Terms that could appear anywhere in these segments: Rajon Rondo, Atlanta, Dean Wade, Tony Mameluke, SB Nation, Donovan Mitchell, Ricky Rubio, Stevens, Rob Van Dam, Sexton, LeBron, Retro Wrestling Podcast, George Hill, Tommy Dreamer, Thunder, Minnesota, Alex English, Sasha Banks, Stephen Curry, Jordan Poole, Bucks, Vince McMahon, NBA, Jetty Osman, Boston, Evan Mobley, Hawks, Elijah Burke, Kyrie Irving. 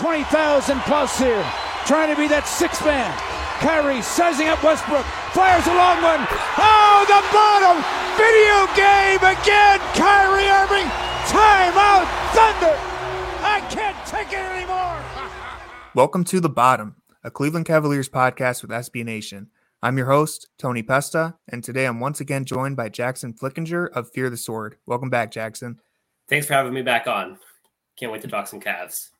20,000 plus here, trying to be that sixth man. Kyrie sizing up Westbrook, fires a long one. Oh, the bottom, video game again. Kyrie Irving, timeout, Thunder. I can't take it anymore. Welcome to The Bottom, a Cleveland Cavaliers podcast with SB Nation. I'm your host, Tony Pesta, and today I'm once again joined by Jackson Flickinger of Fear the Sword. Welcome back, Jackson. Thanks for having me back on. Can't wait to talk some Cavs.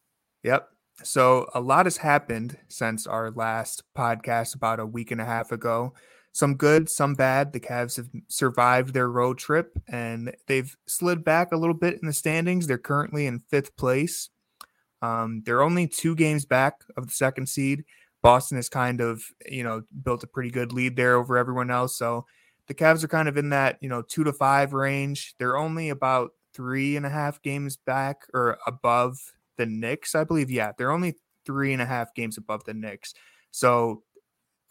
Yep. So a lot has happened since our last podcast about a week and a half ago. Some good, some bad. The Cavs have survived their road trip, and they've slid back a little bit in the standings. They're currently in fifth place. They're only two games back of the second seed. Boston has kind of, built a pretty good lead there over everyone else. So the Cavs are kind of in that, 2 to 5 range. They're only about 3.5 games back or above the Knicks, I believe. Yeah, they're only 3.5 games above the Knicks. So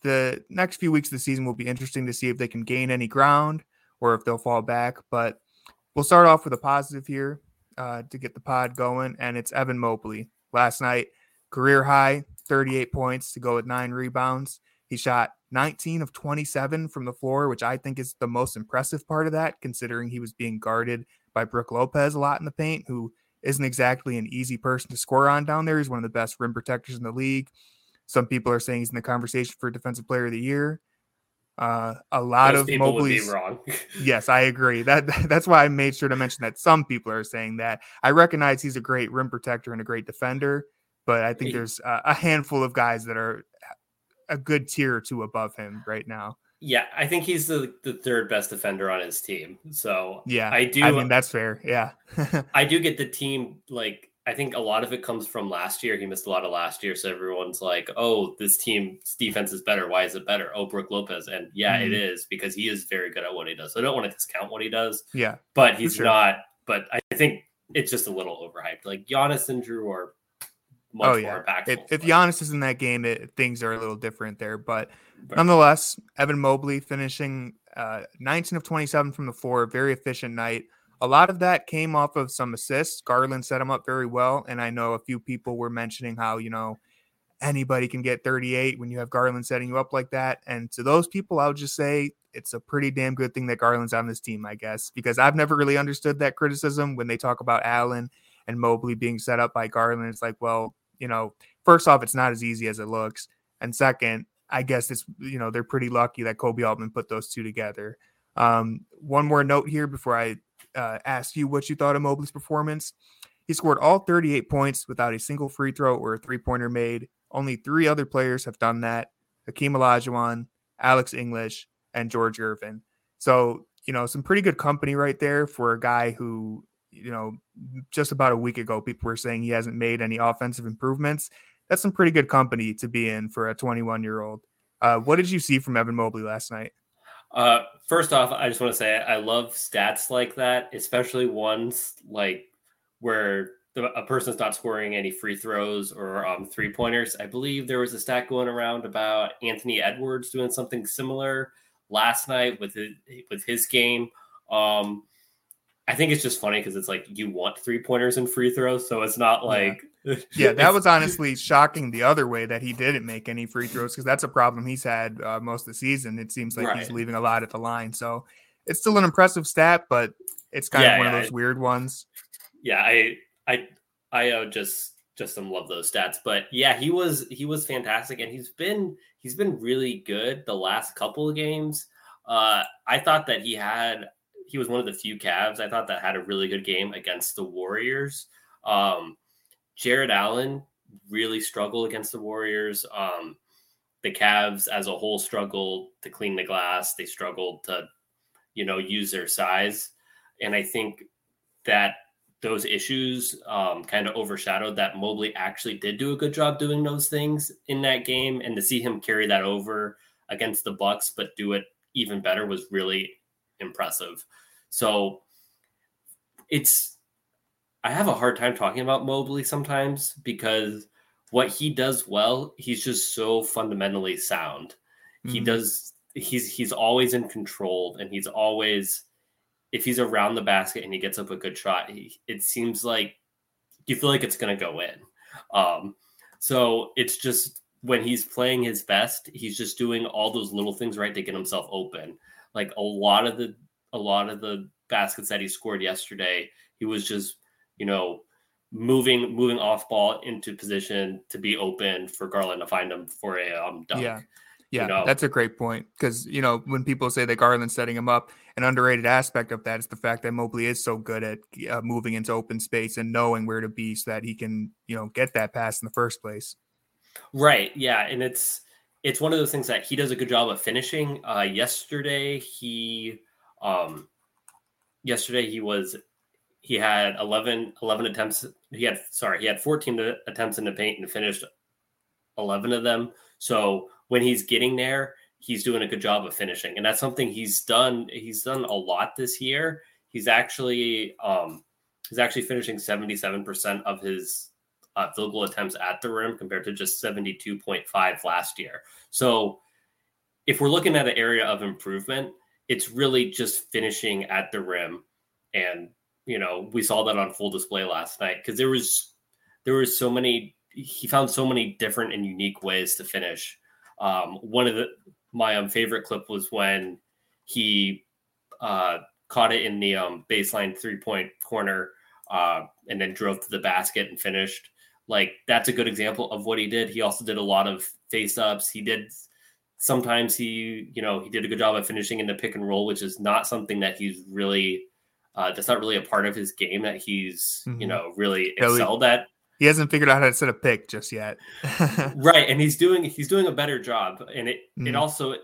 the next few weeks of the season will be interesting to see if they can gain any ground or if they'll fall back. But we'll start off with a positive here to get the pod going, and it's Evan Mobley. Last night, career high, 38 points to go with 9 rebounds. He shot 19 of 27 from the floor, which I think is the most impressive part of that, considering he was being guarded by Brook Lopez a lot in the paint, who isn't exactly an easy person to score on down there. He's one of the best rim protectors in the league. Some people are saying he's in the conversation for Defensive Player of the Year. A lot Most of Mobley's would be wrong. Yes, I agree. That's why I made sure to mention that some people are saying that. I recognize he's a great rim protector and a great defender, but I think there's a handful of guys that are a good tier or two above him right now. Yeah, I think he's the third best defender on his team. So yeah, I mean, that's fair. Yeah. I do get the team. Like, I think a lot of it comes from last year. He missed a lot of last year. So everyone's like, oh, this team's defense is better. Why is it better? Oh, Brook Lopez. And yeah, It is, because he is very good at what he does. So I don't want to discount what he does. Yeah, but he's not. But I think it's just a little overhyped. Like Giannis and Drew are much more impactful. If Giannis is in that game, things are a little different there. But nonetheless, Evan Mobley finishing 19 of 27 from the floor, very efficient night. A lot of that came off of some assists. Garland set him up very well. And I know a few people were mentioning how, anybody can get 38 when you have Garland setting you up like that. And to those people, I would just say it's a pretty damn good thing that Garland's on this team, I guess, because I've never really understood that criticism when they talk about Allen and Mobley being set up by Garland. It's like, well, first off, it's not as easy as it looks. And second, I guess it's, they're pretty lucky that Kobe Altman put those two together. One more note here before I ask you what you thought of Mobley's performance. He scored all 38 points without a single free throw or a three-pointer made. Only 3 other players have done that: Hakeem Olajuwon, Alex English, and George Gervin. So, some pretty good company right there for a guy who, just about a week ago, people were saying he hasn't made any offensive improvements. That's some pretty good company to be in for a 21-year-old. What did you see from Evan Mobley last night? First off, I just want to say I love stats like that, especially ones like where a person's not scoring any free throws or three-pointers. I believe there was a stat going around about Anthony Edwards doing something similar last night with his game. I think it's just funny because it's like you want three-pointers and free throws, so it's not like... Yeah, that was honestly shocking the other way that he didn't make any free throws, because that's a problem he's had most of the season. It seems like He's leaving a lot at the line. So it's still an impressive stat, but it's kind of one of those weird ones. Yeah, I just love those stats. But yeah, he was fantastic, and he's been really good the last couple of games. I thought that He was one of the few Cavs I thought that had a really good game against the Warriors. Jared Allen really struggled against the Warriors. The Cavs as a whole struggled to clean the glass. They struggled to, use their size. And I think that those issues kind of overshadowed that Mobley actually did do a good job doing those things in that game. And to see him carry that over against the Bucks, but do it even better, was really impressive. So I have a hard time talking about Mobley sometimes, because what he does well, he's just so fundamentally sound. Mm-hmm. He's always in control, and he's always, if he's around the basket and he gets up a good shot, it seems like you feel like it's going to go in. So it's just when he's playing his best, he's just doing all those little things right to get himself open. Like a lot of the baskets that he scored yesterday, he was just, you know, moving off ball into position to be open for Garland to find him for a dunk. Yeah, you know? That's a great point, because, you know, when people say that Garland's setting him up, an underrated aspect of that is the fact that Mobley is so good at moving into open space and knowing where to be so that he can, you know, get that pass in the first place. Right. Yeah. And it's one of those things that he does a good job of finishing. Yesterday, he had 11 attempts. He had 14 attempts in the paint and finished 11 of them. So when he's getting there, he's doing a good job of finishing. And that's something he's done. He's done a lot this year. He's actually finishing 77% of his field goal attempts at the rim compared to just 72.5 last year. So if we're looking at an area of improvement, it's really just finishing at the rim. And, you know, we saw that on full display last night, because there was so many, he found so many different and unique ways to finish. One of my favorite clip was when he caught it in the baseline 3-point corner and then drove to the basket and finished. Like, that's a good example of what he did. He also did a lot of face ups. He did a good job of finishing in the pick and roll, which is not something that he's really, that's not really a part of his game that he's, you know, really excelled at. He hasn't figured out how to set a pick just yet. Right. And he's doing a better job. And it also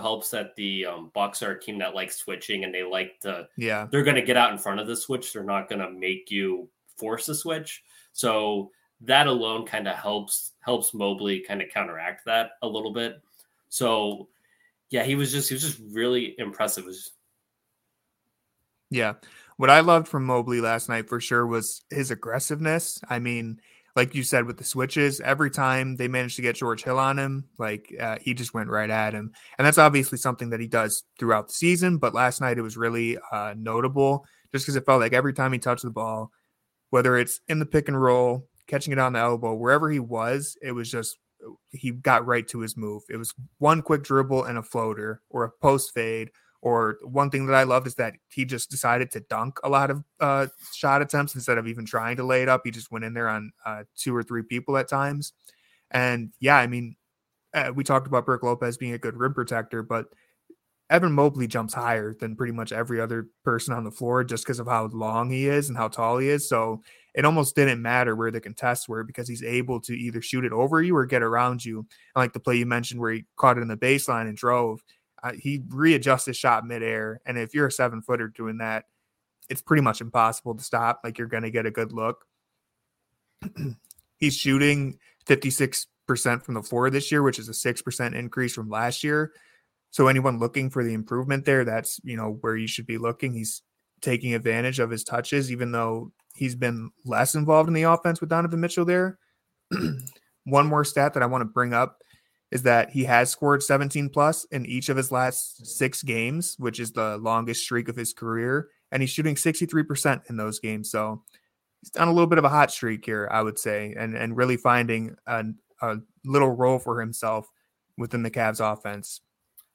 helps that the Bucks are a team that likes switching, and they like to, they're going to get out in front of the switch. They're not going to make you force the switch. So that alone kind of helps Mobley kind of counteract that a little bit. So yeah, he was just really impressive. Yeah. What I loved from Mobley last night for sure was his aggressiveness. I mean, like you said, with the switches, every time they managed to get George Hill on him, like he just went right at him. And that's obviously something that he does throughout the season. But last night it was really notable, just because it felt like every time he touched the ball, whether it's in the pick and roll, catching it on the elbow, wherever he was, it was just, he got right to his move. It was one quick dribble and a floater or a post fade. Or one thing that I loved is that he just decided to dunk a lot of shot attempts instead of even trying to lay it up. He just went in there on 2 or 3 people at times. And yeah, I mean, we talked about Brook Lopez being a good rim protector, but Evan Mobley jumps higher than pretty much every other person on the floor just because of how long he is and how tall he is. So it almost didn't matter where the contests were, because he's able to either shoot it over you or get around you. And like the play you mentioned where he caught it in the baseline and drove, he readjusts his shot midair, and if you're a 7-footer doing that, it's pretty much impossible to stop. Like, you're going to get a good look. He's shooting 56% from the floor this year, which is a 6% increase from last year. So anyone looking for the improvement there, that's, you know, where you should be looking. He's taking advantage of his touches, even though he's been less involved in the offense with Donovan Mitchell there. One more stat that I want to bring up is that he has scored 17 plus in each of his last 6 games, which is the longest streak of his career. And he's shooting 63% in those games. So he's on a little bit of a hot streak here, I would say, and really finding a little role for himself within the Cavs offense.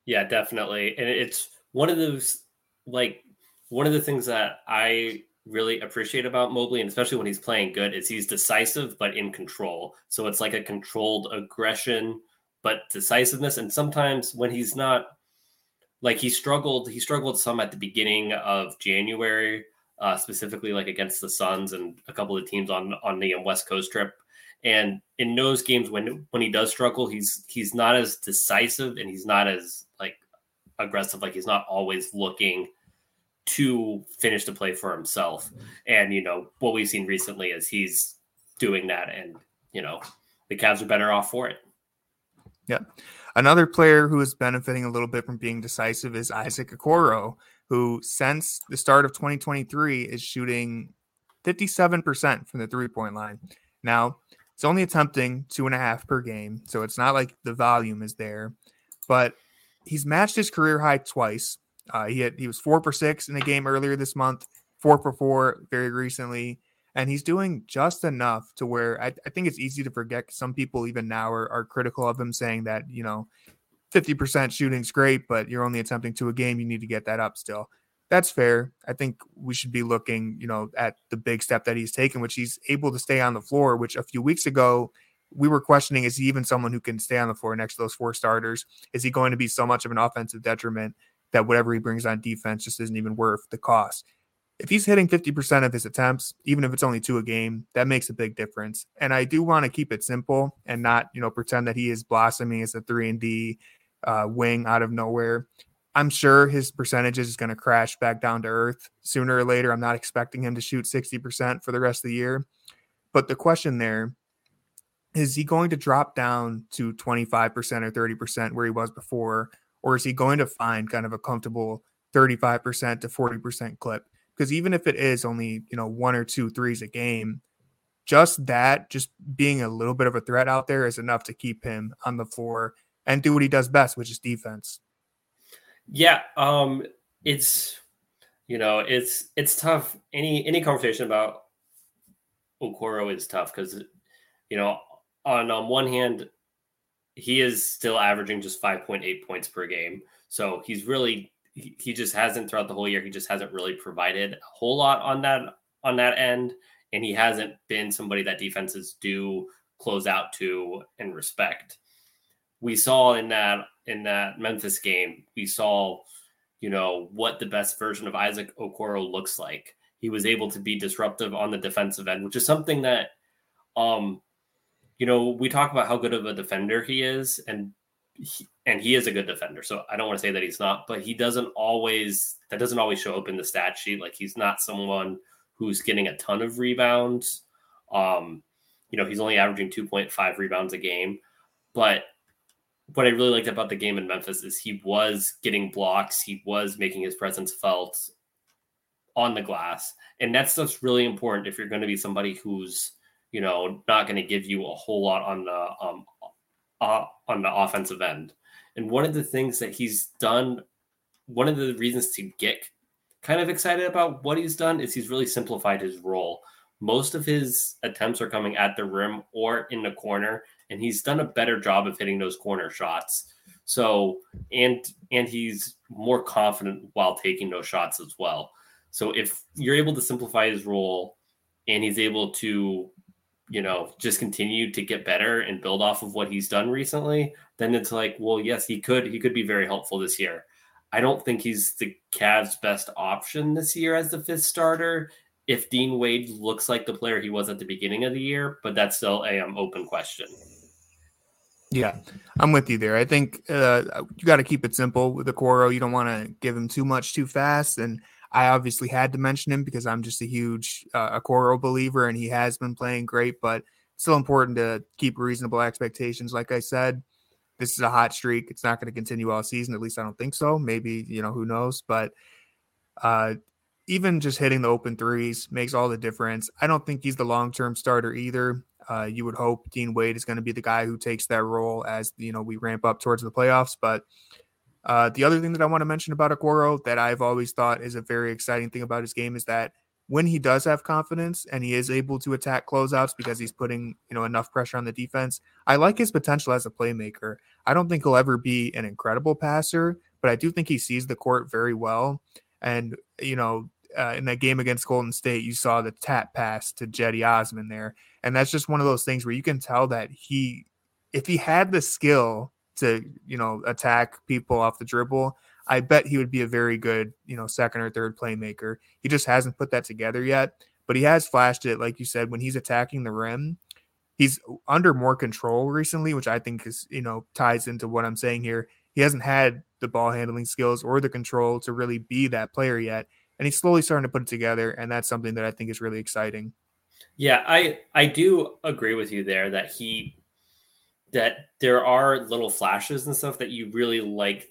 Yeah, definitely. And it's one of those, like, one of the things that I really appreciate about Mobley, and especially when he's playing good, is he's decisive, but in control. So it's like a controlled aggression, but decisiveness. And sometimes when he's not, like, he struggled some at the beginning of January, specifically like against the Suns and a couple of teams on the West Coast trip. And in those games, when he does struggle, he's not as decisive, and he's not as, like, aggressive. Like, he's not always looking to finish the play for himself. And, you know, what we've seen recently is he's doing that, and, you know, the Cavs are better off for it. Yeah. Another player who is benefiting a little bit from being decisive is Isaac Okoro, who since the start of 2023 is shooting 57% from the 3-point line. Now, it's only attempting 2.5 per game, so it's not like the volume is there, but he's matched his career high twice. He was 4 for 6 in a game earlier this month, 4 for 4 very recently. And he's doing just enough to where I think it's easy to forget. Some people even now are critical of him, saying that, you know, 50% shooting's great, but you're only attempting two a game. You need to get that up still. That's fair. I think we should be looking, you know, at the big step that he's taken, which he's able to stay on the floor, which a few weeks ago we were questioning, is he even someone who can stay on the floor next to those four starters? Is he going to be so much of an offensive detriment that whatever he brings on defense just isn't even worth the cost? If he's hitting 50% of his attempts, even if it's only two a game, that makes a big difference. And I do want to keep it simple and not, you know, pretend that he is blossoming as a 3-and-D wing out of nowhere. I'm sure his percentages is going to crash back down to earth sooner or later. I'm not expecting him to shoot 60% for the rest of the year. But the question there, is he going to drop down to 25% or 30% where he was before? Or is he going to find kind of a comfortable 35% to 40% clip? Because even if it is only, you know, one or two threes a game, just that, just being a little bit of a threat out there is enough to keep him on the floor and do what he does best, which is defense. Yeah, it's tough. Any conversation about Okoro is tough because, you know, on one hand, he is still averaging just 5.8 points per game. So he's really... He just hasn't throughout the whole year. He just hasn't really provided a whole lot on that end. And he hasn't been somebody that defenses do close out to and respect. We saw in that Memphis game, we saw, you know, what the best version of Isaac Okoro looks like. He was able to be disruptive on the defensive end, which is something that, you know, we talk about how good of a defender he is, and he is a good defender. So I don't want to say that he's not, but that doesn't always show up in the stat sheet. Like, he's not someone who's getting a ton of rebounds. You know, he's only averaging 2.5 rebounds a game, but what I really liked about the game in Memphis is he was getting blocks. He was making his presence felt on the glass. And that stuff's really important if you're going to be somebody who's, you know, not going to give you a whole lot on the offensive end. And one of the things that he's done, one of the reasons to get kind of excited about what he's done is he's really simplified his role. Most of his attempts are coming at the rim or in the corner, and he's done a better job of hitting those corner shots. So, and he's more confident while taking those shots as well. So if you're able to simplify his role and he's able to, you know, just continue to get better and build off of what he's done recently, then it's like, well, yes, he could be very helpful this year. I don't think he's the Cavs' best option this year as the fifth starter if Dean Wade looks like the player he was at the beginning of the year, but that's still a open question. Yeah, I'm with you there. I think you got to keep it simple with Okoro. You don't want to give him too much too fast, and I obviously had to mention him because I'm just a huge Okoro believer, and he has been playing great, but it's still important to keep reasonable expectations. Like I said, this is a hot streak. It's not going to continue all season. At least I don't think so. Maybe, you know, who knows, but even just hitting the open threes makes all the difference. I don't think he's the long-term starter either. You would hope Dean Wade is going to be the guy who takes that role as, you know, we ramp up towards the playoffs, but the other thing that I want to mention about Okoro that I've always thought is a very exciting thing about his game is that when he does have confidence and he is able to attack closeouts because he's putting, you know, enough pressure on the defense, I like his potential as a playmaker. I don't think he'll ever be an incredible passer, but I do think he sees the court very well. And, you know, in that game against Golden State, you saw the tap pass to Jetty Osman there. And that's just one of those things where you can tell that he, if he had the skill to, you know, attack people off the dribble, I bet he would be a very good, you know, second or third playmaker. He just hasn't put that together yet, but he has flashed it. Like you said, when he's attacking the rim, he's under more control recently, which I think is, you know, ties into what I'm saying here. He hasn't had the ball handling skills or the control to really be that player yet. And he's slowly starting to put it together. And that's something that I think is really exciting. Yeah. I do agree with you there that there are little flashes and stuff that you really like,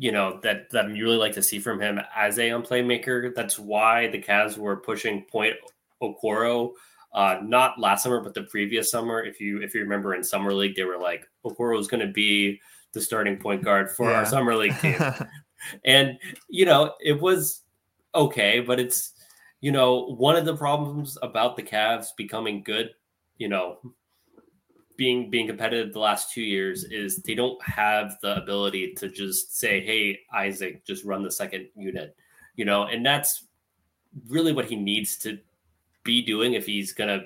you know, that you really like to see from him as a playmaker. That's why the Cavs were pushing Point Okoro, not last summer, but the previous summer. If you remember in Summer League, they were like, Okoro is going to be the starting point guard for our Summer League team. And, you know, it was okay, but it's, you know, one of the problems about the Cavs becoming good, you know, being competitive the last 2 years is they don't have the ability to just say, hey, Isaac, just run the second unit, you know, and that's really what he needs to be doing if he's going to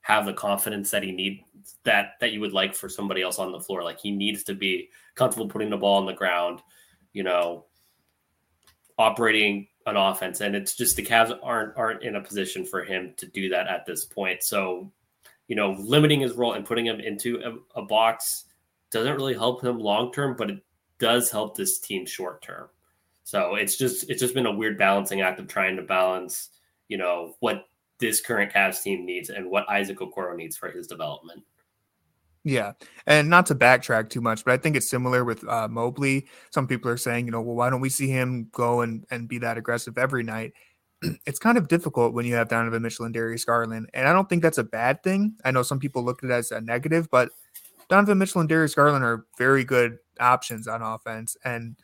have the confidence that he needs, that you would like for somebody else on the floor. Like, he needs to be comfortable putting the ball on the ground, you know, operating an offense. And it's just the Cavs aren't in a position for him to do that at this point. So, you know, limiting his role and putting him into a box doesn't really help him long-term, but it does help this team short-term. So it's just been a weird balancing act of trying to balance, you know, what this current Cavs team needs and what Isaac Okoro needs for his development. Yeah. And not to backtrack too much, but I think it's similar with Mobley. Some people are saying, you know, well, why don't we see him go and be that aggressive every night? It's kind of difficult when you have Donovan Mitchell and Darius Garland. And I don't think that's a bad thing. I know some people look at it as a negative, but Donovan Mitchell and Darius Garland are very good options on offense. And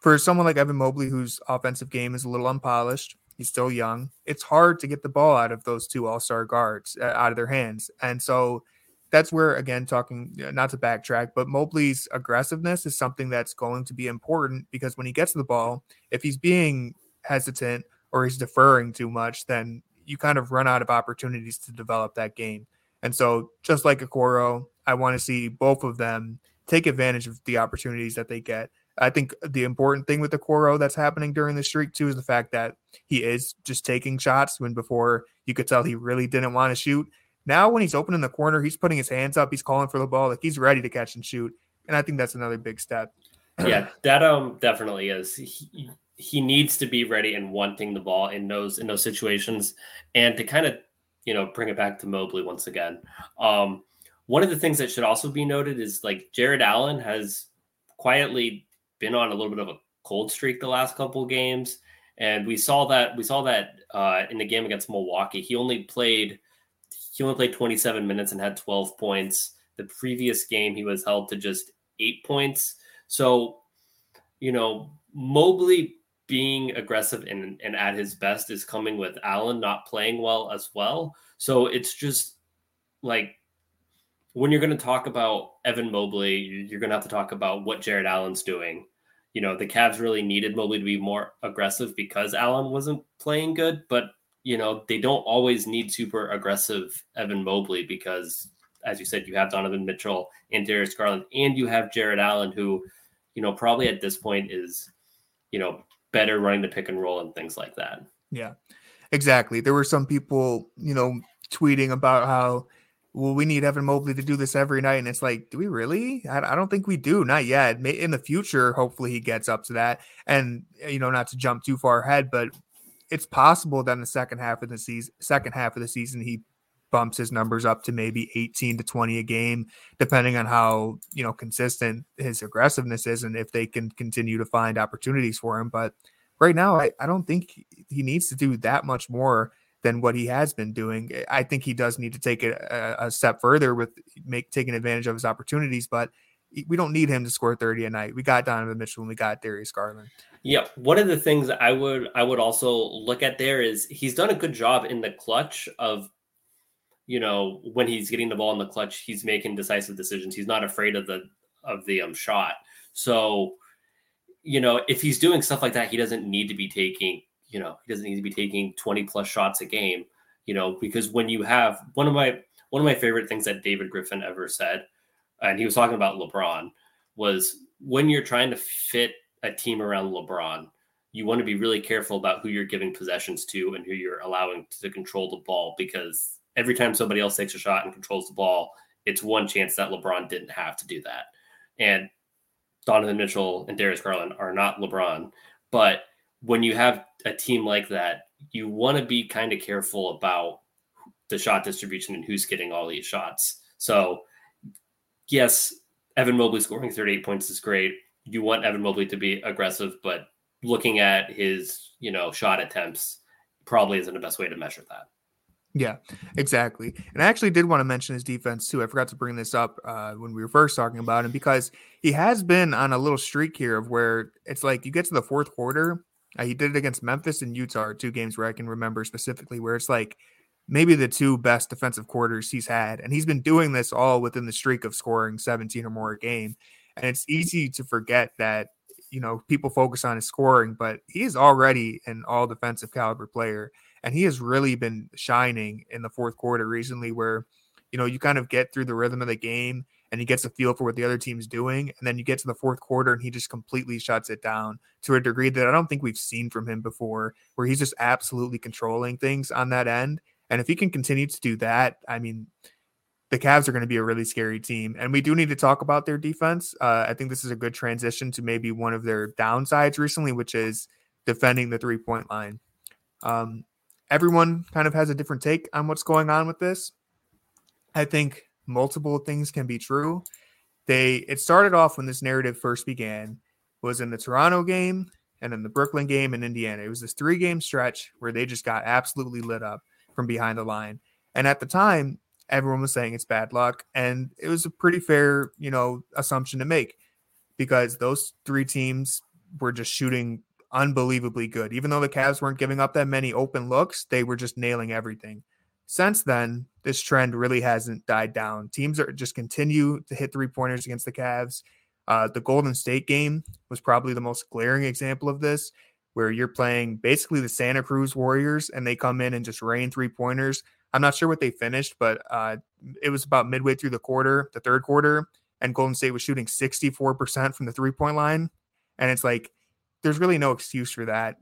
for someone like Evan Mobley, whose offensive game is a little unpolished, he's still young, it's hard to get the ball out of those two all-star guards, out of their hands. And so that's where, again, talking, not to backtrack, but Mobley's aggressiveness is something that's going to be important, because when he gets the ball, if he's being hesitant or he's deferring too much, then you kind of run out of opportunities to develop that game. And so just like Okoro, I want to see both of them take advantage of the opportunities that they get. I think the important thing with Okoro that's happening during the streak too is the fact that he is just taking shots when before you could tell he really didn't want to shoot. Now when he's open in the corner, he's putting his hands up, he's calling for the ball, like he's ready to catch and shoot. And I think that's another big step. Yeah, that definitely is. He needs to be ready and wanting the ball in those situations. And to kind of, you know, bring it back to Mobley once again. One of the things that should also be noted is, like, Jared Allen has quietly been on a little bit of a cold streak the last couple of games. And we saw that in the game against Milwaukee. He only played 27 minutes and had 12 points. The previous game, he was held to just 8 points. So, you know, Mobley being aggressive and at his best is coming with Allen not playing well as well. So it's just like, when you're going to talk about Evan Mobley, you're going to have to talk about what Jared Allen's doing. You know, the Cavs really needed Mobley to be more aggressive because Allen wasn't playing good, but, you know, they don't always need super aggressive Evan Mobley because, as you said, you have Donovan Mitchell and Darius Garland, and you have Jared Allen, who, you know, probably at this point is, you know, better running the pick and roll and things like that. Yeah, exactly. There were some people, you know, tweeting about how, well, we need Evan Mobley to do this every night. And it's like, do we really? I don't think we do. Not yet. In the future, hopefully he gets up to that. And, you know, not to jump too far ahead, but it's possible that in the second half of the season, he bumps his numbers up to maybe 18 to 20 a game, depending on how, you know, consistent his aggressiveness is and if they can continue to find opportunities for him. But right now, I don't think he needs to do that much more than what he has been doing. I think he does need to take it a step further with taking advantage of his opportunities, but we don't need him to score 30 a night. We got Donovan Mitchell and we got Darius Garland. Yeah. One of the things I would also look at there is he's done a good job in the clutch of, you know, when he's getting the ball in the clutch, he's making decisive decisions. He's not afraid of the shot. So, you know, if he's doing stuff like that, he doesn't need to be taking 20 plus shots a game, you know, because when you have one of my favorite things that David Griffin ever said, and he was talking about LeBron, was when you're trying to fit a team around LeBron, you want to be really careful about who you're giving possessions to and who you're allowing to control the ball, because every time somebody else takes a shot and controls the ball, it's one chance that LeBron didn't have to do that. And Donovan Mitchell and Darius Garland are not LeBron. But when you have a team like that, you want to be kind of careful about the shot distribution and who's getting all these shots. So, yes, Evan Mobley scoring 38 points is great. You want Evan Mobley to be aggressive, but looking at his, you know, shot attempts probably isn't the best way to measure that. Yeah, exactly. And I actually did want to mention his defense too. I forgot to bring this up when we were first talking about him, because he has been on a little streak here of where it's like you get to the fourth quarter He did it against Memphis and Utah, two games where I can remember specifically, where it's like maybe the two best defensive quarters he's had. And he's been doing this all within the streak of scoring 17 or more a game. And it's easy to forget that, you know, people focus on his scoring, but he is already an all defensive caliber player. And he has really been shining in the fourth quarter recently, where, you know, you kind of get through the rhythm of the game and he gets a feel for what the other team's doing. And then you get to the fourth quarter and he just completely shuts it down to a degree that I don't think we've seen from him before, where he's just absolutely controlling things on that end. And if he can continue to do that, I mean, the Cavs are going to be a really scary team. And we do need to talk about their defense. I think this is a good transition to maybe one of their downsides recently, which is defending the three-point line. Everyone kind of has a different take on what's going on with this. I think multiple things can be true. It started off when this narrative first began, was in the Toronto game and in the Brooklyn game in Indiana. It was this three-game stretch where they just got absolutely lit up from behind the line. And at the time, everyone was saying it's bad luck. And it was a pretty fair, you know, assumption to make, because those three teams were just shooting unbelievably good. Even though the Cavs weren't giving up that many open looks, they were just nailing everything. Since then, this trend really hasn't died down. Teams are just continue to hit three-pointers against the Cavs. The Golden State game was probably the most glaring example of this, where you're playing basically the Santa Cruz Warriors and they come in and just rain three-pointers. I'm not sure what they finished, but it was about midway through the third quarter, and Golden State was shooting 64% from the three-point line. And it's like, there's really no excuse for that.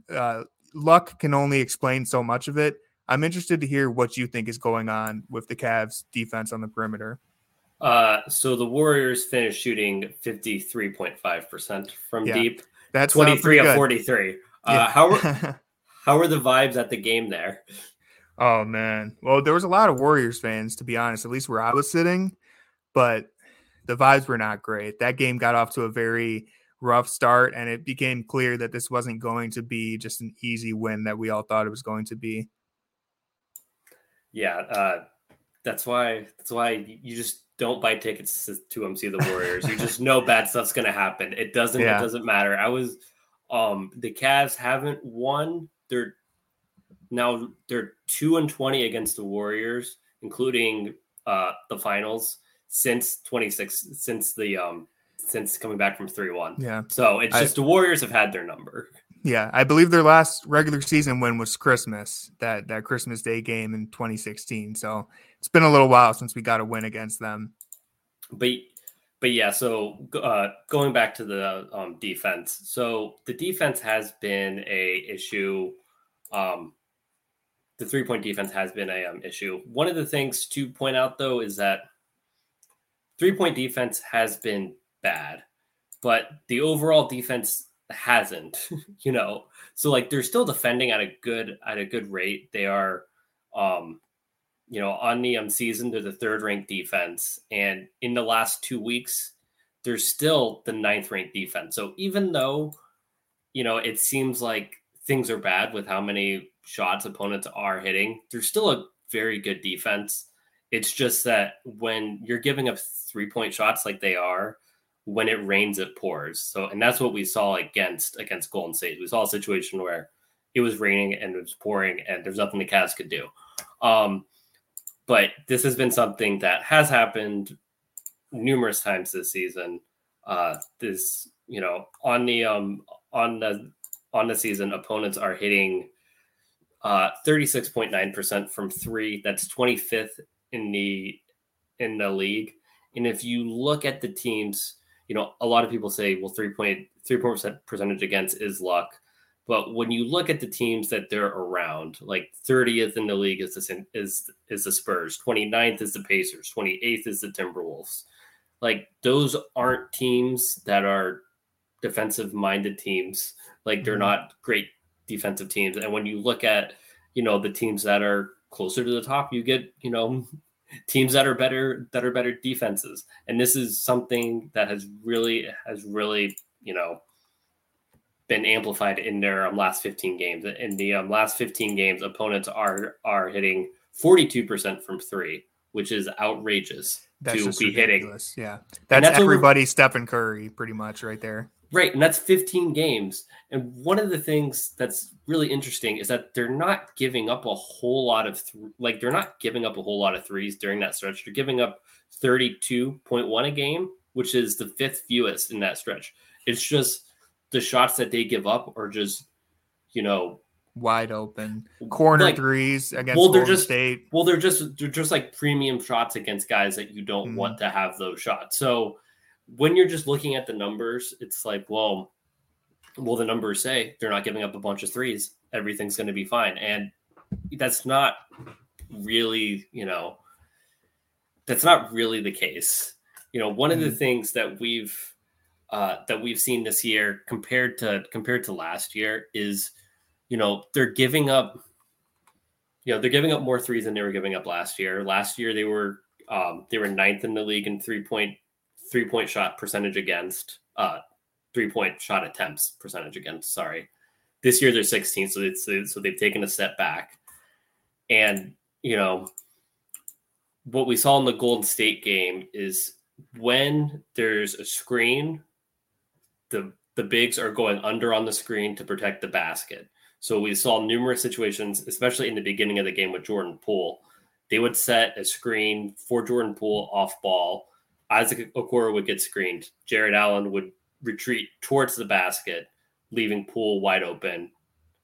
Luck can only explain so much of it. I'm interested to hear what you think is going on with the Cavs defense on the perimeter. So the Warriors finished shooting 53.5% from deep. That's 23 of 43. How were the vibes at the game there? Oh, man. Well, there was a lot of Warriors fans, to be honest, at least where I was sitting, but the vibes were not great. That game got off to a very rough start, and it became clear that this wasn't going to be just an easy win that we all thought it was going to be. Yeah, that's why you just don't buy tickets to MC the Warriors. You just know bad stuff's going to happen. It doesn't matter. I was the Cavs haven't won. They're 2-20 against the Warriors, including the finals since coming back from 3-1. Yeah. So it's just the Warriors have had their number. Yeah, I believe their last regular season win was Christmas, that Christmas Day game in 2016. So it's been a little while since we got a win against them. But yeah, so going back to the defense. So the defense has been a issue. The three-point defense has been a issue. One of the things to point out, though, is that three-point defense has been bad, but the overall defense hasn't, you know. So like they're still defending at a good rate. They are you know, on the season they're the third ranked defense, and in the last 2 weeks they're still the ninth ranked defense. So even though, you know, it seems like things are bad with how many shots opponents are hitting, they're still a very good defense. It's just that when you're giving up 3-point shots like they are, when it rains, it pours. So, and that's what we saw against Golden State. We saw a situation where it was raining and it was pouring and there's nothing the Cavs could do. But this has been something that has happened numerous times this season. This, you know, on the season, opponents are hitting 36.9% from three. That's 25th in the league. And if you look at the teams, you know, a lot of people say, well, 3.3% percentage against is luck. But when you look at the teams that they're around, like 30th in the league is the Spurs, 29th is the Pacers, 28th is the Timberwolves. Like those aren't teams that are defensive minded teams. Like they're not great defensive teams. And when you look at, you know, the teams that are closer to the top, you get, you know, teams that are better defenses. And this is something that has really, you know, been amplified in their last 15 games. In the last 15 games, opponents are hitting 42% from three, which is outrageous. That's to be ridiculous. Hitting. Yeah. That's everybody Stephen Curry pretty much right there. Right, and that's 15 games. And one of the things that's really interesting is that they're not giving up a whole lot of threes during that stretch. They're giving up 32.1 a game, which is the fifth fewest in that stretch. It's just the shots that they give up are just, you know, wide open corner threes against Golden State. Well, they're just like premium shots against guys that you don't want to have those shots. So when you're just looking at the numbers, it's like, well, the numbers say they're not giving up a bunch of threes. Everything's going to be fine. And that's not really, the case. You know, one of the things that we've seen this year compared to last year is, they're giving up more threes than they were giving up last year. Last year they were ninth in the league in three-point shot percentage against, 3-point shot attempts percentage against. Sorry, this year they're 16th, so they've taken a step back. And what we saw in the Golden State game is when there's a screen, the bigs are going under on the screen to protect the basket. So we saw numerous situations, especially in the beginning of the game with Jordan Poole. They would set a screen for Jordan Poole off ball. Isaac Okoro would get screened. Jared Allen would retreat towards the basket, leaving Poole wide open.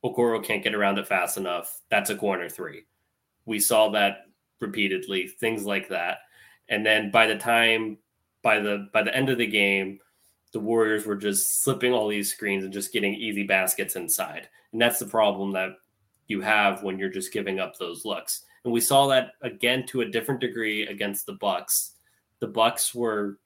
Okoro can't get around it fast enough. That's a corner three. We saw that repeatedly, things like that. And then by the end of the game, the Warriors were just slipping all these screens and just getting easy baskets inside. And that's the problem that you have when you're just giving up those looks. And we saw that again to a different degree against the Bucks. The Bucks were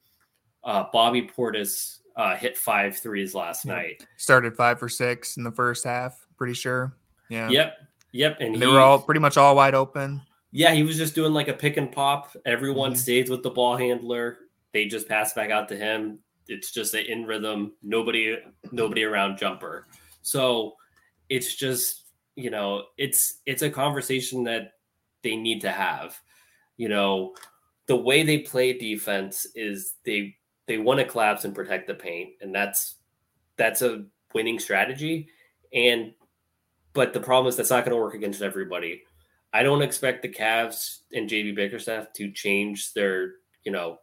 Bobby Portis hit 5 threes last night. Started 5 for 6 in the first half, pretty sure. Yeah. Yep. And they were all pretty much all wide open. Yeah, he was just doing like a pick and pop. Everyone stays with the ball handler. They just pass back out to him. It's just an in rhythm, nobody around jumper. So it's just, it's a conversation that they need to have. The way they play defense is they want to collapse and protect the paint, and that's a winning strategy. But the problem is that's not going to work against everybody. I don't expect the Cavs and JB Bickerstaff to change their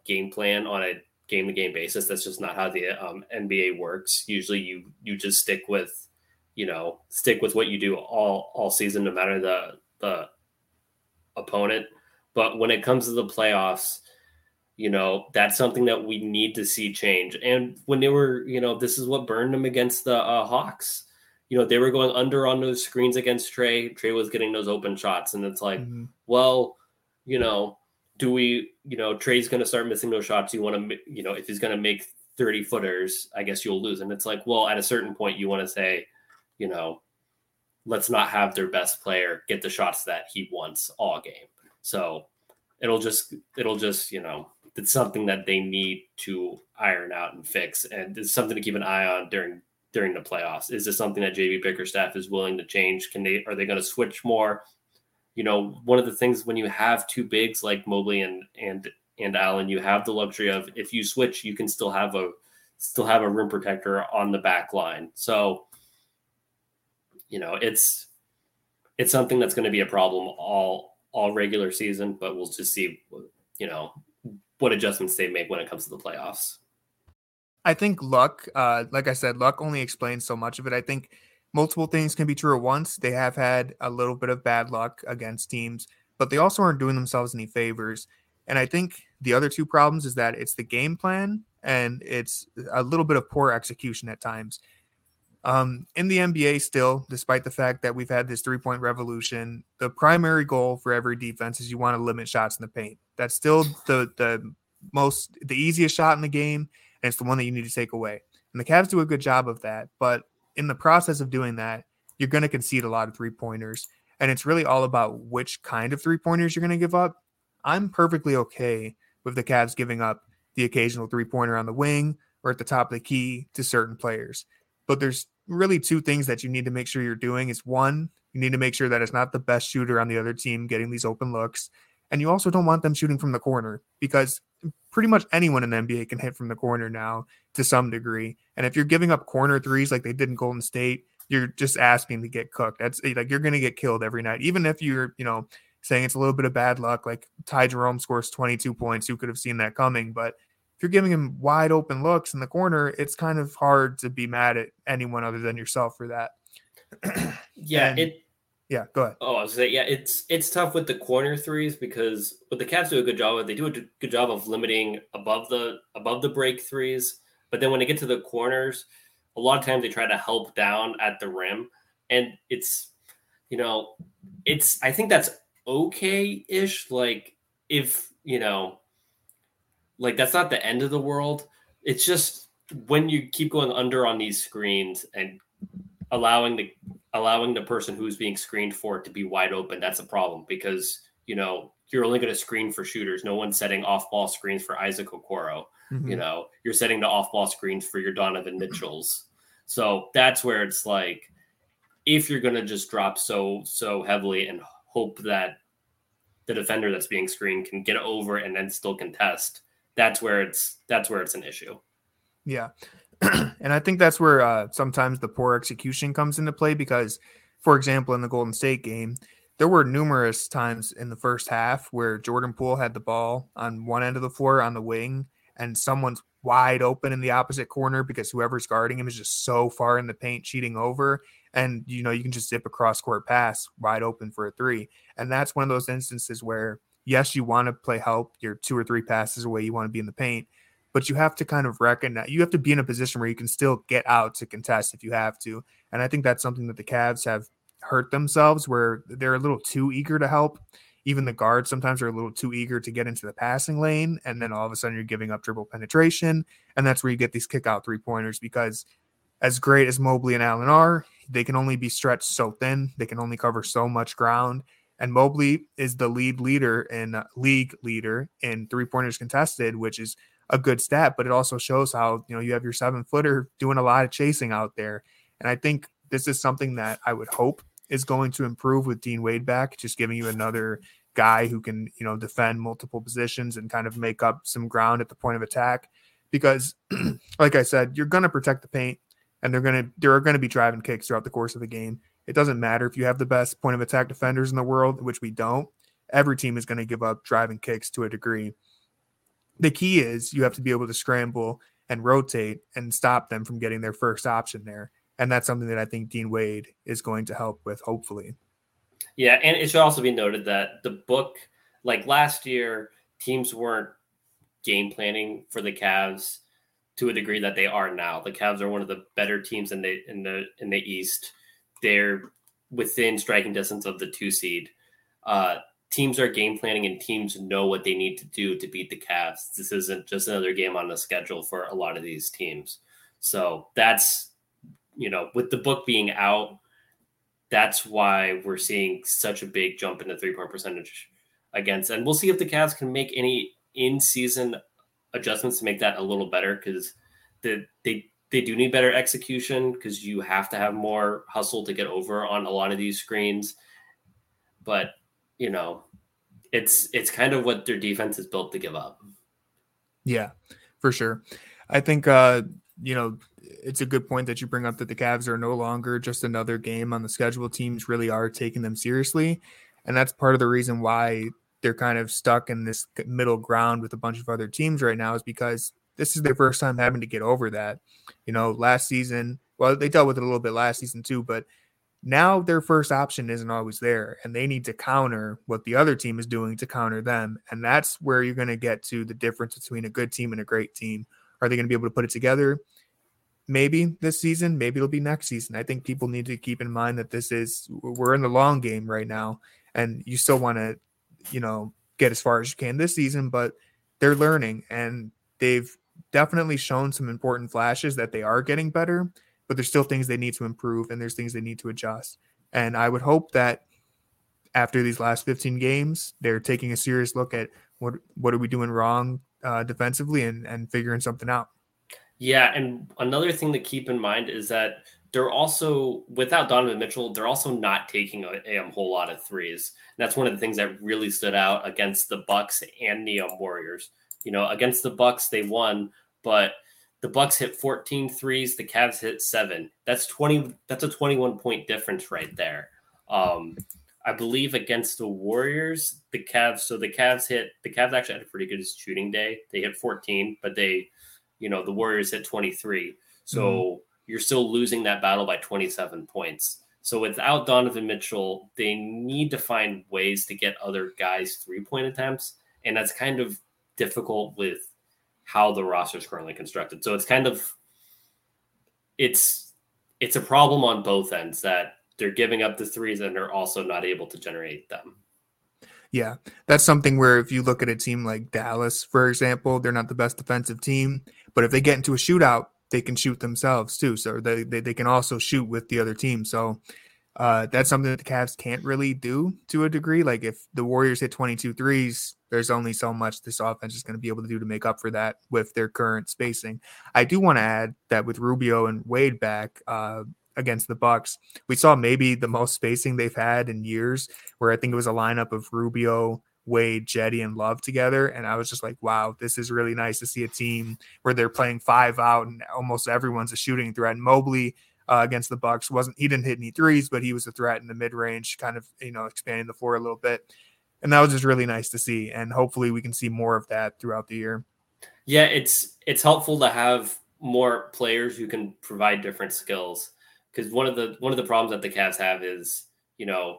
game plan on a game-to-game basis. That's just not how the NBA works. Usually, you just stick with what you do all season, no matter the opponent. But when it comes to the playoffs, that's something that we need to see change. And when they were, this is what burned them against the Hawks. They were going under on those screens against Trey. Trey was getting those open shots. And it's like, do we, Trey's going to start missing those shots. You want to, if he's going to make 30 footers, I guess you'll lose. And it's like, well, at a certain point you want to say, let's not have their best player get the shots that he wants all game. So it'll just, it's something that they need to iron out and fix. And it's something to keep an eye on during the playoffs. Is this something that JB Bickerstaff is willing to change? Are they going to switch more? One of the things when you have two bigs like Mobley and Allen, you have the luxury of, if you switch, you can still have a rim protector on the back line. So, it's something that's going to be a problem all regular season, but we'll just see, what adjustments they make when it comes to the playoffs. I think luck, like I said, luck only explains so much of it. I think multiple things can be true at once. They have had a little bit of bad luck against teams, but they also aren't doing themselves any favors. And I think the other two problems is that it's the game plan and it's a little bit of poor execution at times. In the NBA still, despite the fact that we've had this three-point revolution, the primary goal for every defense is you want to limit shots in the paint. That's still the easiest shot in the game, and it's the one that you need to take away. And the Cavs do a good job of that, but in the process of doing that, you're going to concede a lot of three-pointers, and it's really all about which kind of three-pointers you're going to give up. I'm perfectly okay with the Cavs giving up the occasional three-pointer on the wing or at the top of the key to certain players. But there's really two things that you need to make sure you're doing. It's one, you need to make sure that it's not the best shooter on the other team getting these open looks. And you also don't want them shooting from the corner, because pretty much anyone in the NBA can hit from the corner now to some degree. And if you're giving up corner threes like they did in Golden State, you're just asking to get cooked. That's like, you're going to get killed every night. Even if you're, you know, saying it's a little bit of bad luck, like Ty Jerome scores 22 points, who could have seen that coming? But if you're giving him wide open looks in the corner, it's kind of hard to be mad at anyone other than yourself for that. Yeah, go ahead. Oh, I was saying, yeah, it's tough with the corner threes, because what the Cavs do a good job of, they do a good job of limiting above the break threes. But then when they get to the corners, a lot of times they try to help down at the rim, and I think that's okay-ish. Like, if that's not the end of the world. It's just when you keep going under on these screens and allowing the person who's being screened for it to be wide open, that's a problem, because, you're only going to screen for shooters. No one's setting off-ball screens for Isaac Okoro. Mm-hmm. You're setting the off-ball screens for your Donovan Mitchells. So that's where it's like, if you're going to just drop so heavily and hope that the defender that's being screened can get over and then still contest, that's where it's an issue. Yeah. And I think that's where sometimes the poor execution comes into play, because, for example, in the Golden State game, there were numerous times in the first half where Jordan Poole had the ball on one end of the floor on the wing, and someone's wide open in the opposite corner because whoever's guarding him is just so far in the paint cheating over. And, you can just zip a cross-court pass wide open for a three. And that's one of those instances where, yes, you want to play help. You're two or three passes away. You want to be in the paint. But you have to kind of recognize, you have to be in a position where you can still get out to contest if you have to. And I think that's something that the Cavs have hurt themselves, where they're a little too eager to help. Even the guards sometimes are a little too eager to get into the passing lane. And then all of a sudden you're giving up dribble penetration. And that's where you get these kick out three pointers, because as great as Mobley and Allen are, they can only be stretched so thin. They can only cover so much ground. And Mobley is the league leader in three pointers contested, which is a good stat, but it also shows how, you have your 7-footer doing a lot of chasing out there. And I think this is something that I would hope is going to improve with Dean Wade back, just giving you another guy who can, defend multiple positions and kind of make up some ground at the point of attack. Because like I said, you're going to protect the paint, and there are going to be driving kicks throughout the course of the game. It doesn't matter if you have the best point of attack defenders in the world, which we don't. Every team is going to give up driving kicks to a degree. The key is you have to be able to scramble and rotate and stop them from getting their first option there. And that's something that I think Dean Wade is going to help with, hopefully. Yeah, and it should also be noted that the book, like last year, teams weren't game planning for the Cavs to a degree that they are now. The Cavs are one of the better teams in the East. They're within striking distance of the 2 seed. Teams are game planning, and teams know what they need to do to beat the Cavs. This isn't just another game on the schedule for a lot of these teams. So that's, with the book being out, that's why we're seeing such a big jump in the three-point percentage against. And we'll see if the Cavs can make any in-season adjustments to make that a little better, because they do need better execution, because you have to have more hustle to get over on a lot of these screens. But it's kind of what their defense is built to give up. Yeah, for sure. I think, it's a good point that you bring up, that the Cavs are no longer just another game on the schedule. Teams really are taking them seriously. And that's part of the reason why they're kind of stuck in this middle ground with a bunch of other teams right now, is because this is their first time having to get over that. Last season, well, they dealt with it a little bit last season too, but now their first option isn't always there, and they need to counter what the other team is doing to counter them. And that's where you're going to get to the difference between a good team and a great team. Are they going to be able to put it together? Maybe this season, maybe it'll be next season. I think people need to keep in mind that we're in the long game right now, and you still want to, get as far as you can this season, but they're learning, and they've definitely shown some important flashes that they are getting better. But there's still things they need to improve, and there's things they need to adjust. And I would hope that after these last 15 games, they're taking a serious look at what are we doing wrong defensively and figuring something out. Yeah, and another thing to keep in mind is that they're also, without Donovan Mitchell, they're also not taking a whole lot of threes. And that's one of the things that really stood out against the Bucks and the Warriors. You know, against the Bucks, they won, but the Bucks hit 14 threes. The Cavs hit 7. That's a 21-point difference right there. I believe against the Warriors, the Cavs actually had a pretty good shooting day. They hit 14, but the Warriors hit 23. So you're still losing that battle by 27 points. So without Donovan Mitchell, they need to find ways to get other guys' three-point attempts. And that's kind of difficult with how the roster is currently constructed. So it's kind of, it's a problem on both ends that they're giving up the threes and they're also not able to generate them. Yeah. That's something where if you look at a team like Dallas, for example, they're not the best defensive team, but if they get into a shootout, they can shoot themselves too. So they can also shoot with the other team. So that's something that the Cavs can't really do to a degree. Like if the Warriors hit 22 threes, there's only so much this offense is going to be able to do to make up for that with their current spacing. I do want to add that with Rubio and Wade back against the Bucks, we saw maybe the most spacing they've had in years, where I think it was a lineup of Rubio, Wade, Jetty, and Love together. And I was just like, wow, this is really nice to see a team where they're playing five out and almost everyone's a shooting threat. And Mobley against the Bucks he didn't hit any threes, but he was a threat in the mid range, kind of, expanding the floor a little bit. And that was just really nice to see. And hopefully we can see more of that throughout the year. Yeah. It's helpful to have more players who can provide different skills. Because one of the problems that the Cavs have is, you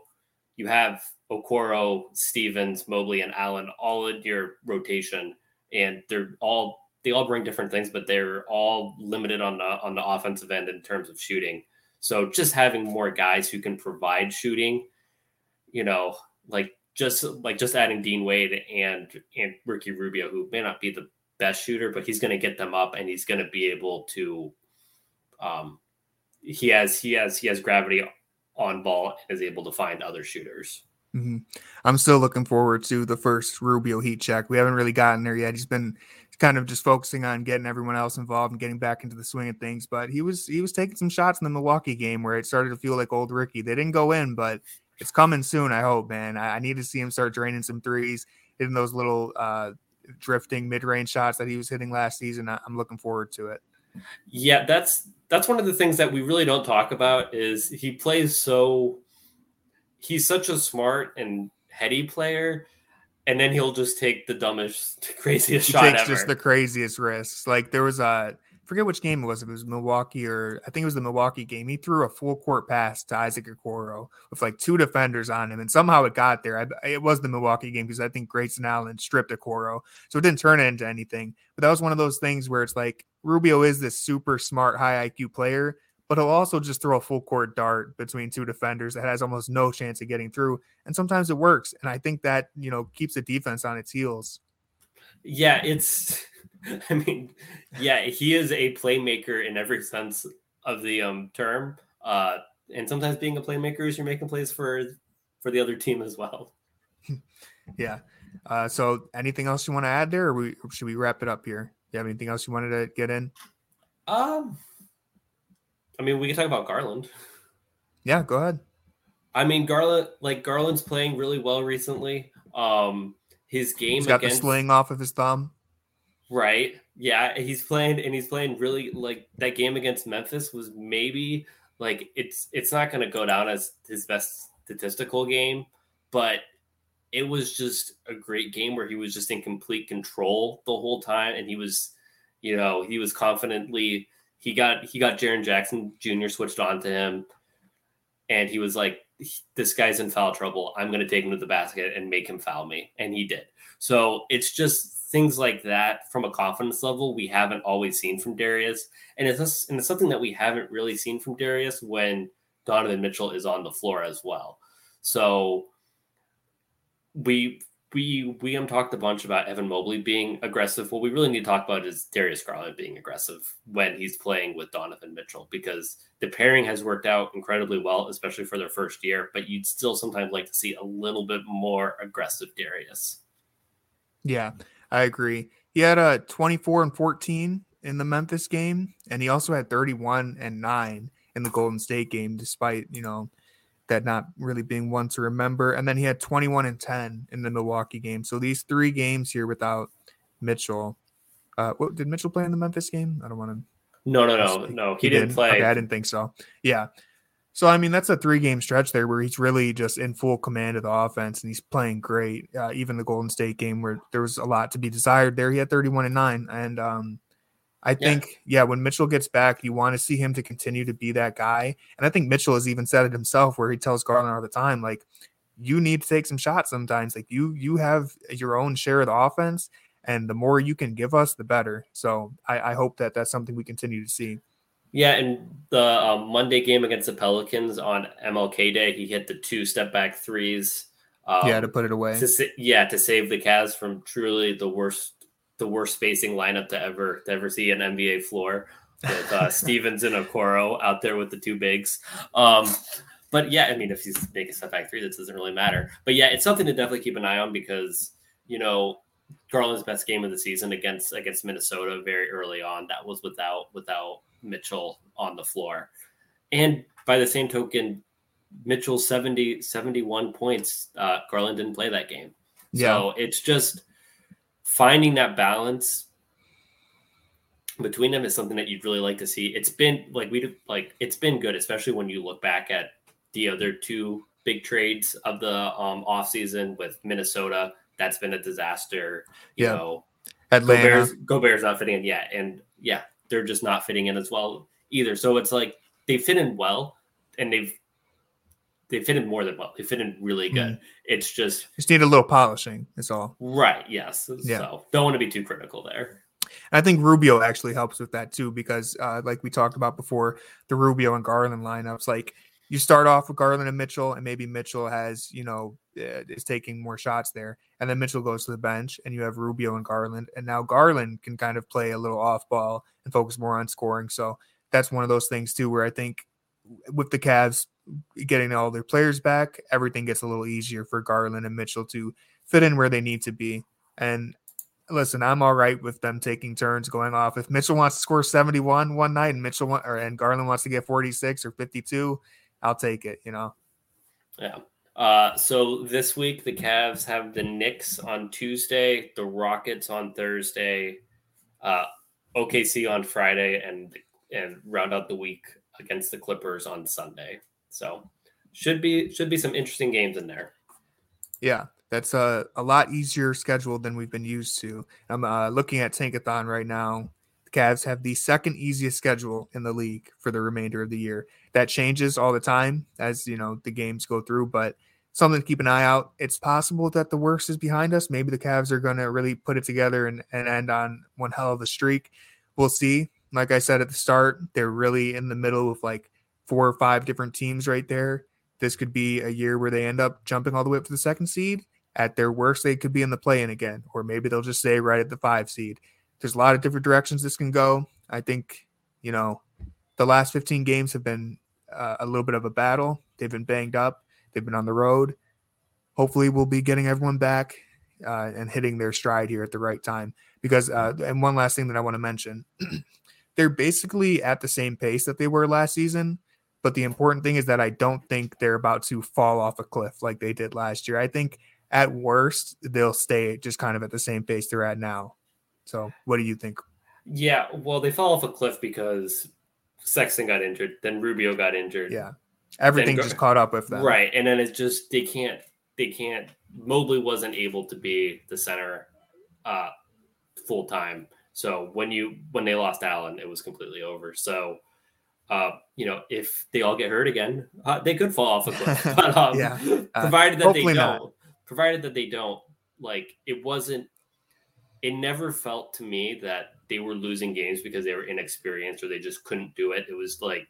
have Okoro, Stevens, Mobley, and Allen all in your rotation, and they all bring different things, but they're all limited on the offensive end in terms of shooting. So just having more guys who can provide shooting, just adding Dean Wade and Ricky Rubio, who may not be the best shooter, but he's going to get them up, and he's going to be able to. He has gravity on ball and is able to find other shooters. Mm-hmm. I'm still looking forward to the first Rubio heat check. We haven't really gotten there yet. He's been kind of just focusing on getting everyone else involved and getting back into the swing of things. But he was taking some shots in the Milwaukee game where it started to feel like old Ricky. They didn't go in, but it's coming soon. I hope, man. I need to see him start draining some threes, hitting those little drifting mid-range shots that he was hitting last season. I'm looking forward to it. Yeah, that's one of the things that we really don't talk about is he's such a smart and heady player, and then he'll just take the dumbest, craziest shot ever. He takes just the craziest risks. Like there was I forget which game it was. If it was Milwaukee or I think it was the Milwaukee game. He threw a full court pass to Isaac Okoro with like two defenders on him, and somehow it got there. It was the Milwaukee game because I think Grayson Allen stripped Okoro, so it didn't turn into anything. But that was one of those things where it's like, Rubio is this super smart, high IQ player, but he'll also just throw a full court dart between two defenders that has almost no chance of getting through. And sometimes it works. And I think that, keeps the defense on its heels. Yeah, he is a playmaker in every sense of the term. And sometimes being a playmaker is you're making plays for the other team as well. Yeah. So anything else you want to add there? Or should we wrap it up here? You have anything else you wanted to get in? We can talk about Garland. Yeah, go ahead. Garland's playing really well recently. His game he's got the sling off of his thumb. Right. Yeah, he's playing really that game against Memphis was maybe it's not going to go down as his best statistical game, but it was just a great game where he was just in complete control the whole time. And he was confidently, he got Jaren Jackson Jr. switched on to him. And he was like, this guy's in foul trouble. I'm going to take him to the basket and make him foul me. And he did. So it's just things like that from a confidence level we haven't always seen from Darius. And it's something that we haven't really seen from Darius when Donovan Mitchell is on the floor as well. So we talked a bunch about Evan Mobley being aggressive. What we really need to talk about is Darius Garland being aggressive when he's playing with Donovan Mitchell, because the pairing has worked out incredibly well, especially for their first year, but you'd still sometimes like to see a little bit more aggressive Darius. Yeah, I agree. He had a 24 and 14 in the Memphis game, and he also had 31 and 9 in the Golden State game, despite, you know, that not really being one to remember. And then he had 21 and 10 in the Milwaukee game. So these 3 games here without Mitchell. Did Mitchell play in the Memphis game? I don't want to. No. He didn't play. Okay, I didn't think so. Yeah. So, I mean, that's a 3-game stretch there where he's really just in full command of the offense, and he's playing great. Even the Golden State game where there was a lot to be desired there, he had 31 and 9. And I think, when Mitchell gets back, you want to see him to continue to be that guy. And I think Mitchell has even said it himself where he tells Garland all the time, like, you need to take some shots sometimes. Like, you have your own share of the offense, and the more you can give us, the better. So I hope that that's something we continue to see. Yeah, and the Monday game against the Pelicans on MLK Day, he hit the 2 step-back threes. To put it away. To save the Cavs from truly the worst spacing lineup to ever see an NBA floor, with Stevens and Okoro out there with the 2 bigs. But, yeah, I mean, if he's making a step-back three, that doesn't really matter. But, yeah, it's something to definitely keep an eye on because, you know, Garland's best game of the season against Minnesota very early on. That was without Mitchell on the floor. And by the same token, Mitchell's 71 points. Garland didn't play that game. Yeah. So it's just finding that balance between them is something that you'd really like to see. It's been good, especially when you look back at the other 2 big trades of the offseason with Minnesota. That's been a disaster. You know, Atlanta. Gobert's not fitting in yet. And yeah, they're just not fitting in as well either. So it's like they fit in well, and they fit in more than well. They fit in really good. It's just need a little polishing. That's all. Right. Yes. Yeah. So don't want to be too critical there. And I think Rubio actually helps with that too, because like we talked about before, the Rubio and Garland lineups, like you start off with Garland and Mitchell, and maybe Mitchell has, you know, is taking more shots there. And then Mitchell goes to the bench, and you have Rubio and Garland. And now Garland can kind of play a little off ball and focus more on scoring. So that's one of those things too, where I think with the Cavs getting all their players back, everything gets a little easier for Garland and Mitchell to fit in where they need to be. And listen, I'm all right with them taking turns going off. If Mitchell wants to score 71 one night and Garland wants to get 46 or 52, I'll take it, you know? Yeah. So this week, the Cavs have the Knicks on Tuesday, the Rockets on Thursday, OKC on Friday, and round out the week against the Clippers on Sunday. So should be some interesting games in there. Yeah, that's a lot easier schedule than we've been used to. I'm looking at Tankathon right now. The Cavs have the 2nd easiest schedule in the league for the remainder of the year. That changes all the time as, you know, the games go through, but something to keep an eye out. It's possible that the worst is behind us. Maybe the Cavs are going to really put it together and end on one hell of a streak. We'll see. Like I said at the start, they're really in the middle of like 4 or 5 different teams right there. This could be a year where they end up jumping all the way up to the 2nd seed. At their worst, they could be in the play-in again, or maybe they'll just stay right at the 5 seed. There's a lot of different directions this can go. I think, you know, the last 15 games have been a little bit of a battle. They've been banged up. They've been on the road. Hopefully we'll be getting everyone back and hitting their stride here at the right time. Because, and one last thing that I want to mention, they're basically at the same pace that they were last season. But the important thing is that I don't think they're about to fall off a cliff like they did last year. I think at worst, they'll stay just kind of at the same pace they're at now. So what do you think? Yeah, well, they fell off a cliff because Sexton got injured, then Rubio got injured. Yeah, everything just caught up with them. Right, and then it's just they can't. Mobley wasn't able to be the center full time. So when they lost Allen, it was completely over. So you know, if they all get hurt again, they could fall off a cliff. But yeah. Provided that they don't. Like it wasn't. It never felt to me that they were losing games because they were inexperienced or they just couldn't do it. It was like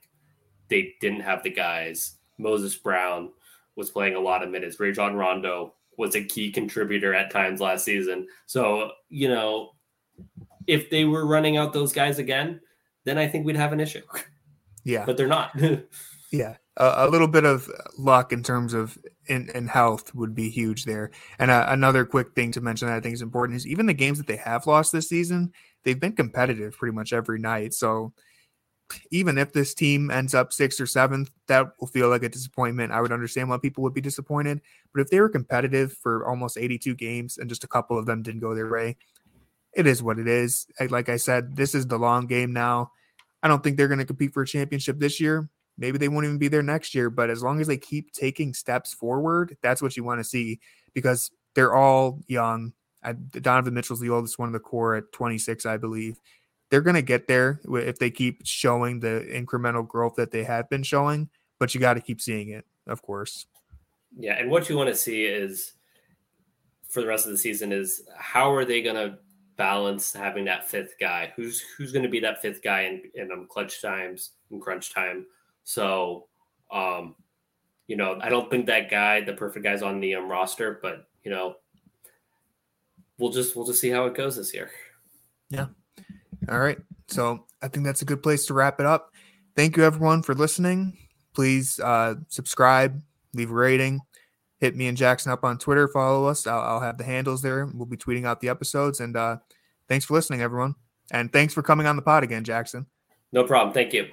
they didn't have the guys. Moses Brown was playing a lot of minutes. Rajon Rondo was a key contributor at times last season. So, you know, if they were running out those guys again, then I think we'd have an issue. Yeah. But they're not. Yeah. A little bit of luck in terms of and health would be huge there. And another quick thing to mention that I think is important is even the games that they have lost this season, they've been competitive pretty much every night. So even if this team ends up 6th or 7th, that will feel like a disappointment. I would understand why people would be disappointed, but if they were competitive for almost 82 games and just a couple of them didn't go their way, it is what it is. Like I said, this is the long game now. I don't think they're going to compete for a championship this year. Maybe they won't even be there next year, but as long as they keep taking steps forward, that's what you want to see, because they're all young. Donovan Mitchell's the oldest one in the core at 26, I believe. They're going to get there if they keep showing the incremental growth that they have been showing, but you got to keep seeing it, of course. Yeah, and what you want to see is, for the rest of the season, is how are they going to balance having that fifth guy? Who's going to be that fifth guy in clutch times and crunch time? So, I don't think the perfect guy's on the roster, but, we'll just see how it goes this year. Yeah. All right. So I think that's a good place to wrap it up. Thank you everyone for listening. Please subscribe, leave a rating, hit me and Jackson up on Twitter, follow us. I'll have the handles there. We'll be tweeting out the episodes, and thanks for listening everyone. And thanks for coming on the pod again, Jackson. No problem. Thank you.